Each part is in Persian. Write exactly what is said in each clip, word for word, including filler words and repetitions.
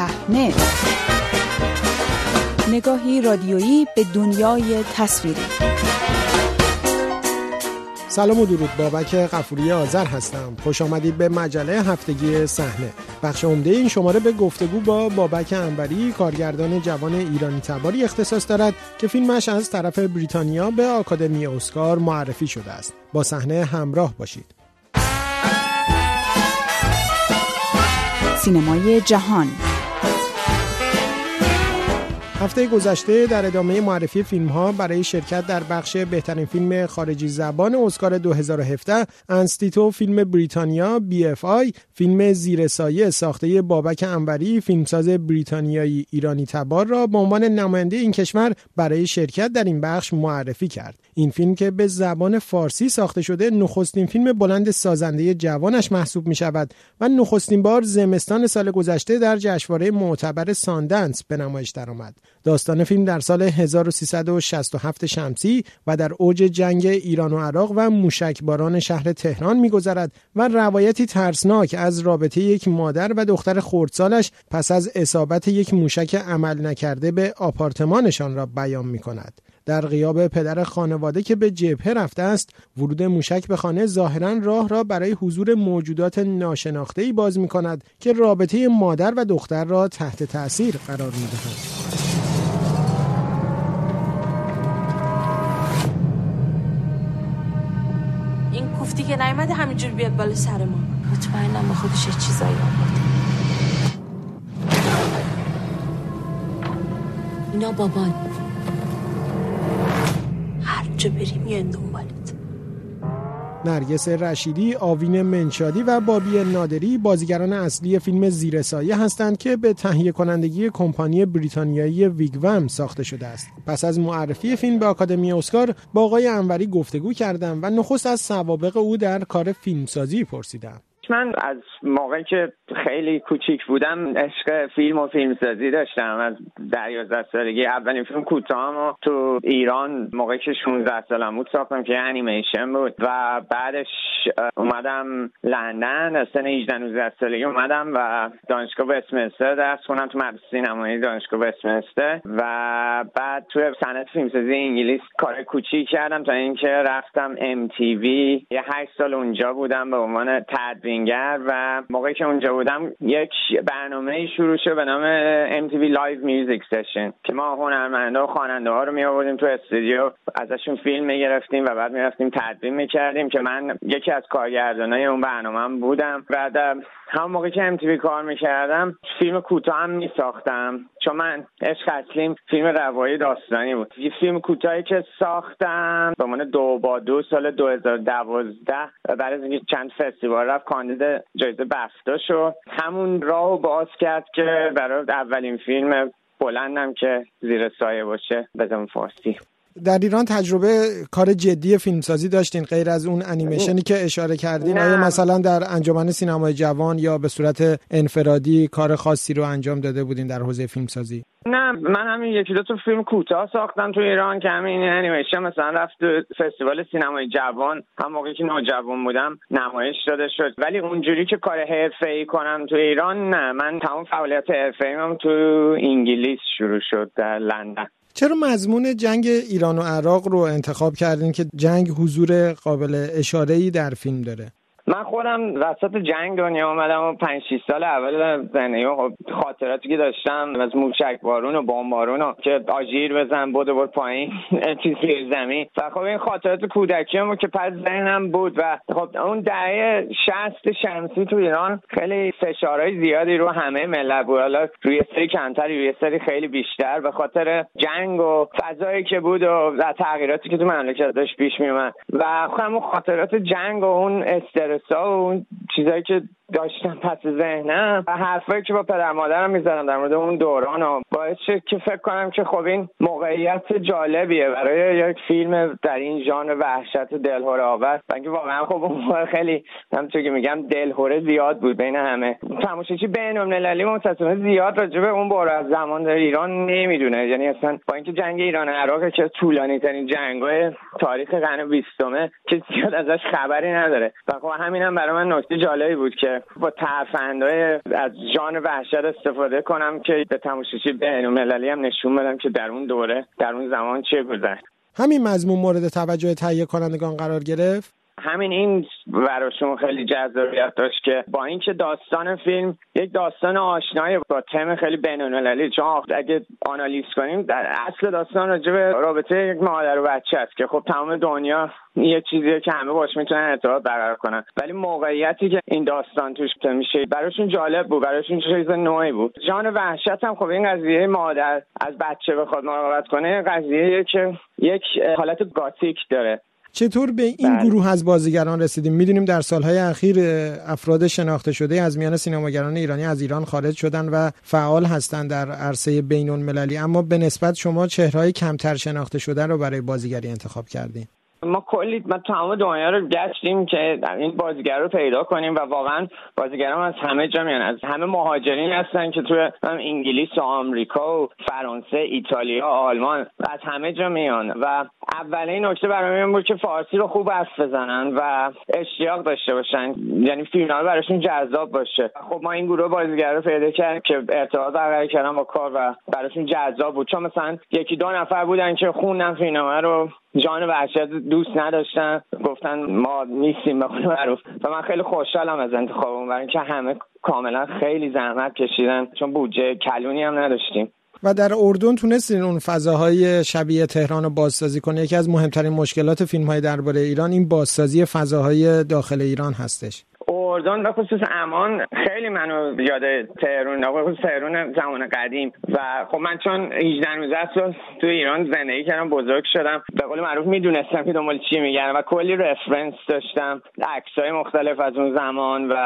صحنه، نگاهی رادیویی به دنیای تصویری. سلام و درود، بابک غفوری آذر هستم. خوش آمدید به مجله هفتگی صحنه. بخش عمده این شماره به گفتگو با بابک انوری، کارگردان جوان ایرانی تباری اختصاص دارد که فیلمش از طرف بریتانیا به آکادمی اسکار معرفی شده است. با صحنه همراه باشید. سینمای جهان. هفته گذشته در ادامه معرفی فیلم‌ها برای شرکت در بخش بهترین فیلم خارجی زبان اسکار دو هزار و هفده، انستیتو فیلم بریتانیا بی اف آی فیلم زیر سایه ساخته بابک انوری، فیلمساز بریتانیایی ایرانی تبار را به عنوان نماینده این کشور برای شرکت در این بخش معرفی کرد. این فیلم که به زبان فارسی ساخته شده، نخستین فیلم بلند سازنده جوانش محسوب می‌شود و نخستین بار زمستان سال گذشته در جشنواره معتبر ساندنس به نمایش درآمد. داستان فیلم در سال هزار و سیصد و شصت و هفت شمسی و در اوج جنگ ایران و عراق و موشکباران شهر تهران می‌گذرد و روایتی ترسناک از رابطه یک مادر و دختر خردسالش پس از اصابت یک موشک عمل نکرده به آپارتمانشان را بیان می‌کند. در غیاب پدر خانواده که به جبهه رفته است، ورود موشک به خانه ظاهراً راه را برای حضور موجودات ناشناخته‌ای باز می‌کند که رابطه مادر و دختر را تحت تأثیر قرار می‌دهد. دیگه نایمده همینجور بیاد بالا سر ما. مطمئنم به خودش چیزایی آورده. اینا بابان، هر جا بریم میان دنبالت. نرگس رشیدی، آوین منشادی و بابی نادری بازیگران اصلی فیلم زیر سایه هستند که به تهیه کنندگی کمپانی بریتانیایی ویگوام ساخته شده است. پس از معرفی فیلم به آکادمی اسکار، با آقای انوری گفتگو کردم و نخست از سوابق او در کار فیلمسازی پرسیدم. من از موقعی که خیلی کوچیک بودم عشق فیلم و فیلمسازی داشتم. از در یازده سالگی اولین فیلم کوتاهمو تو ایران موقعی که شانزده سالم بود ساختم که انیمیشن بود و بعدش اومدم لندن. از سن هجده نوزده سالگی اومدم و دانشگاه وستمینستر درس خوندم تو مدرسه سینمایی دانشگاه وستمینستر و بعد تو صنعت فیلمسازی انگلیس کار کوچیک کردم تا اینکه رفتم ام تی وی. یه هشت سال اونجا بودم به عنوان تدوین و موقعی که اونجا بودم یک برنامه شروع شد به نام ام تی وی Live Music Session که ما هنرمندا و خواننده ها رو می آوردیم تو استودیو، ازشون فیلم می گرفتیم و بعد می رفتیم تدوین می کردیم که من یکی از کارگردانای اون برنامه‌ام بودم. بعد همون موقعی که ام تی وی کار می کردم فیلم کوتاهم می ساختم چون من عشق اصلیم فیلم روایی داستانی بود. یه فیلم کوتاهی که ساختم به عنوان دو با دو سال دو هزار و دوازده بعد از اینکه چند فستیوال رفت کاندید جایزه بفتا شد. همون راهو باز کرد که برای اولین فیلم بلندم که زیر سایه باشه بزن فارسی. در ایران تجربه کار جدی فیلمسازی داشتین غیر از اون انیمیشنی که اشاره کردین؟ آیا مثلا در انجمن سینمای جوان یا به صورت انفرادی کار خاصی رو انجام داده بودین در حوزه فیلمسازی؟ نه، من همین یکی دو تا فیلم کوتاه ساختم تو ایران که همین انیمیشن مثلا رفت فستیوال سینمای جوان، هم موقعی که نوجوان بودم نمایش داده شد. ولی اونجوری که کار حرفه‌ای کنم تو ایران نه، من تمام فعالیت حرفه‌ایم تو انگلیس شروع شد در لندن. چرا مضمون جنگ ایران و عراق رو انتخاب کردین که جنگ حضور قابل اشاره‌ای در فیلم داره؟ من خودم وسط جنگ دنیا اومدم و پنج شش سال اول زندگی خاطراتی که داشتم از موشک بارون و بمبارون و که آژیر بزن بود بود پایین چیز زیر زمین و خب این خاطرات کودکیمو که پس ذهنم بود و خب اون دهه شصت شمسی تو ایران خیلی فشارهای زیادی رو همه ملت بود، حالا روی سری کمتر روی سری خیلی بیشتر به خاطر جنگ و فضایی که بود و تغییراتی که تو مملکت داشت پیش میومد و همون خاطرات جنگ و اون استرس اون چیزایی که داشتم پس ذهنم و حرفایی که با پدر مادرم میزدم در مورد اون دوران و باعث شد که فکر کنم که خب این موقعیت جالبیه برای یک فیلم در این ژانر وحشت و دلهره آور و اینکه واقعا خب اون خیلی همونطور که میگم دلهره زیاد بود بین همه. تماشاچی بین‌المللی متأسفانه زیاد راجع به اون باره از زمان در ایران نمیدونه، یعنی اصلا با اینکه جنگ ایران و عراق که طولانی‌ترین جنگ‌های تاریخ قرن بیستمه که زیاد ازش خبری نداره و خب همینم برای من نکته جالبی بود که با ترفندهای از جان وحشت استفاده کنم که به تماشاچی بین‌المللی هم نشون بدم که در اون دوره در اون زمان چه گذشت. همین مضمون مورد توجه تهیه کنندگان قرار گرفت. همین این براشون خیلی جذابیت داشت که با اینکه داستان فیلم یک داستان آشنایی با تم خیلی بین‌المللی، چون اگه آنالیز کنیم در اصل داستان راجع به رابطه یک مادر و بچه است که خب تمام دنیا یه چیزیه که همه باش میتونن ارتباط برقرار کنن، ولی موقعیتی که این داستان توش میشه براشون جالب بود، براشون چیز نوعی بود. جان وحشت هم خب این قضیه مادر از بچه بخواد مراقبت کنه قضیه‌ایه که یک حالت گاتیک داره. چطور به این بلد. گروه از بازیگران رسیدیم؟ میدونیم در سالهای اخیر افراد شناخته شده از میان سینماگران ایرانی از ایران خارج شدن و فعال هستند در عرصه بین‌المللی، اما به نسبت شما چهره‌های کمتر شناخته شده رو برای بازیگری انتخاب کردین. ما کلی ما تمام دنیا رو گشتیم که این بازیگر رو پیدا کنیم و واقعا بازیگران از همه جا میان، از همه مهاجرین هستن که توی انگلیس و آمریکا و فرانسه، ایتالیا، آلمان، از همه جا میان و اولین نکته برای من بود که فارسی رو خوب حرف بزنن و اشتیاق داشته باشن، یعنی فیلم‌ها براشون جذاب باشه. خب ما این گروه بازیگر رو پیدا کردیم که ارتباط برقرار کردن با کار و براشون جذاب بود، چون مثلا یکی دو نفر بودن که خوندن فیلم‌ها رو جان وحشت دوست نداشتن، گفتن ما نیستیم به قول معروف، و من خیلی خوشحالم از انتخابم برای اینکه همه کاملا خیلی زحمت کشیدن، چون بودجه کلونی هم نداشتیم. و در اردن تونستین اون فضاهای شبیه تهران رو بازسازی کنه. یکی از مهمترین مشکلات فیلم‌های درباره ایران این بازسازی فضاهای داخل ایران هستش. اردن به خصوص امان خیلی منو یاد تهران، به خصوص تهران زمان قدیم، و خب من چون هجده نوزده سال تو ایران زندگی کردم بزرگ شدم، به قول معروف میدونستم که دنبال چی میگردم و کلی رفرنس داشتم، عکسای مختلف از اون زمان، و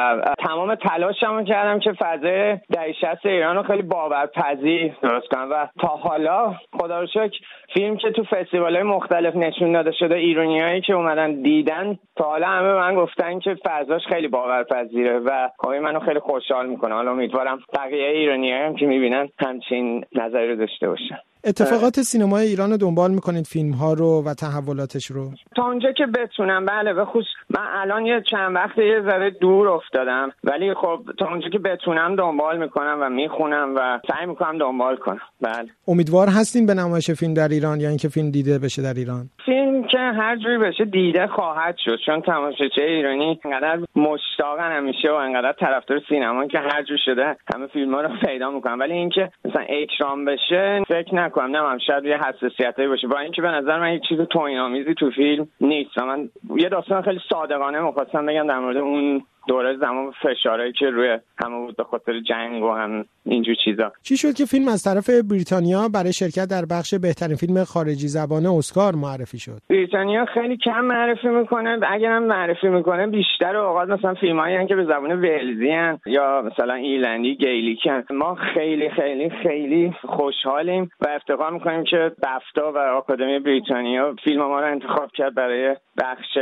تمام تلاشمو کردم که فضای دهه شصت ایران رو خیلی باورپذیر درست کنم و تا حالا خدا رو شکر فیلم که تو فستیوال‌های مختلف نشون داده شده ایرانیایی که اومدن دیدن تا حالا همه من گفتن که فضاش خیلی باورپذیره و خواهی منو خیلی خوشحال میکنه. حالا امیدوارم بقیه ایرانی‌ها هم که میبینن همچین نظری رو داشته باشن. اتفاقات سینمای ایران رو دنبال میکنید، فیلم ها رو و تحولاتش رو؟ تا اونجا که بتونم بله. به خصوص من الان یه چند وقت یه ذره دور افتادم، ولی خب تا اونجا که بتونم دنبال میکنم و میخونم و سعی میکنم دنبال کنم. بله. امیدوار هستین به نمایش فیلم در ایران یا اینکه فیلم دیده بشه در ایران؟ فیلم که هر جوری بشه دیده خواهد شد، چون تماشاچی ایرانی انقدر مشتاقن همیشه و انقدر طرفدار سینما که هر جور شده همه فیلم ها رو پیدا میکنن، ولی اینکه مثلا اکران بشه فکر نکنم. کنم نمام شاید یه حساسیتایی باشه، با اینکه به نظر من یک چیز توهین‌آمیزی تو فیلم نیست و من یه داستان خیلی صادقانه می‌خواستم بگم در مورد اون دوره زمان فشارهایی که روی همه بود به خاطر جنگ و هم اینجور چیزا. چی شد که فیلم از طرف بریتانیا برای شرکت در بخش بهترین فیلم خارجی زبان اسکار معرفی شد؟ بریتانیا خیلی کم معرفی میکنه، اگر هم معرفی میکنه بیشتر اوقات مثلا فیلمایی هستن که به زبان ولزی هستن یا مثلا ایرلندی گیلیکی هستن. ما خیلی خیلی خیلی خوشحالیم و افتخار میکنیم که بفتا و آکادمی بریتانیا فیلم ما رو انتخاب کرد برای بخش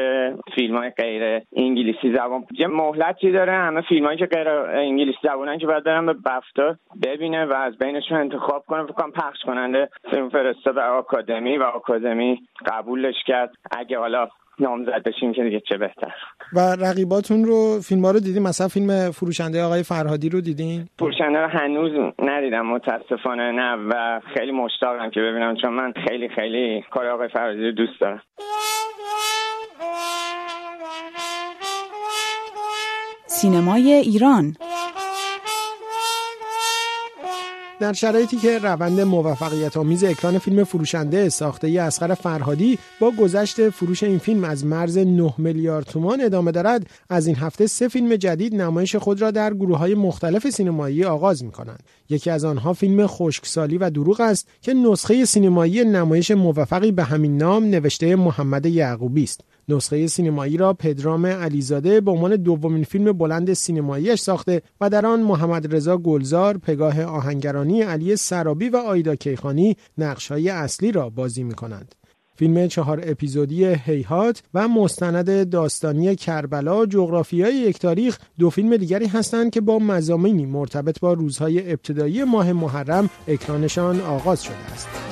فیلم‌های غیر انگلیسی زبان. مهلتی داره، همه فیلمایی که غیر انگلیسی زبانن که بعد برن به بفتا ببینه و از بینشون انتخاب کنه. فکر کنم پخش کننده فیلم فرستاد به آکادمی و آکادمی قبولش کرد. اگه حالا نامزد بشیم که دیگه چه بهتر. و رقیباتون رو فیلم‌ها رو دیدین؟ مثلا فیلم فروشنده آقای فرهادی رو دیدین؟ فروشنده رو هنوز ندیدم متاسفانه، نه، و خیلی مشتاقم که ببینم، چون من خیلی خیلی کار آقای فرهادی رو دوست دارم. سینمای ایران در شرایطی که روند موفقیت‌آمیز اکران فیلم فروشنده ساخته‌ی اصغر فرهادی با گذشت فروش این فیلم از مرز نه میلیارد تومان ادامه دارد، از این هفته سه فیلم جدید نمایش خود را در گروه‌های مختلف سینمایی آغاز می‌کنند. یکی از آنها فیلم خشکسالی و دروغ است که نسخه سینمایی نمایش موفقی به همین نام نوشته محمد یعقوبی است. نسخه سینمایی را پدرام علیزاده به عنوان دومین فیلم بلند سینماییش ساخته و در آن محمد رضا گلزار، پگاه آهنگرانی، علی سرابی و آیدا کیخانی نقش‌های اصلی را بازی می‌کنند. فیلم چهار اپیزودی هیهات و مستند داستانی کربلا، جغرافیای یک تاریخ، دو فیلم دیگری هستند که با مضامینی مرتبط با روزهای ابتدایی ماه محرم اکرانشان آغاز شده است.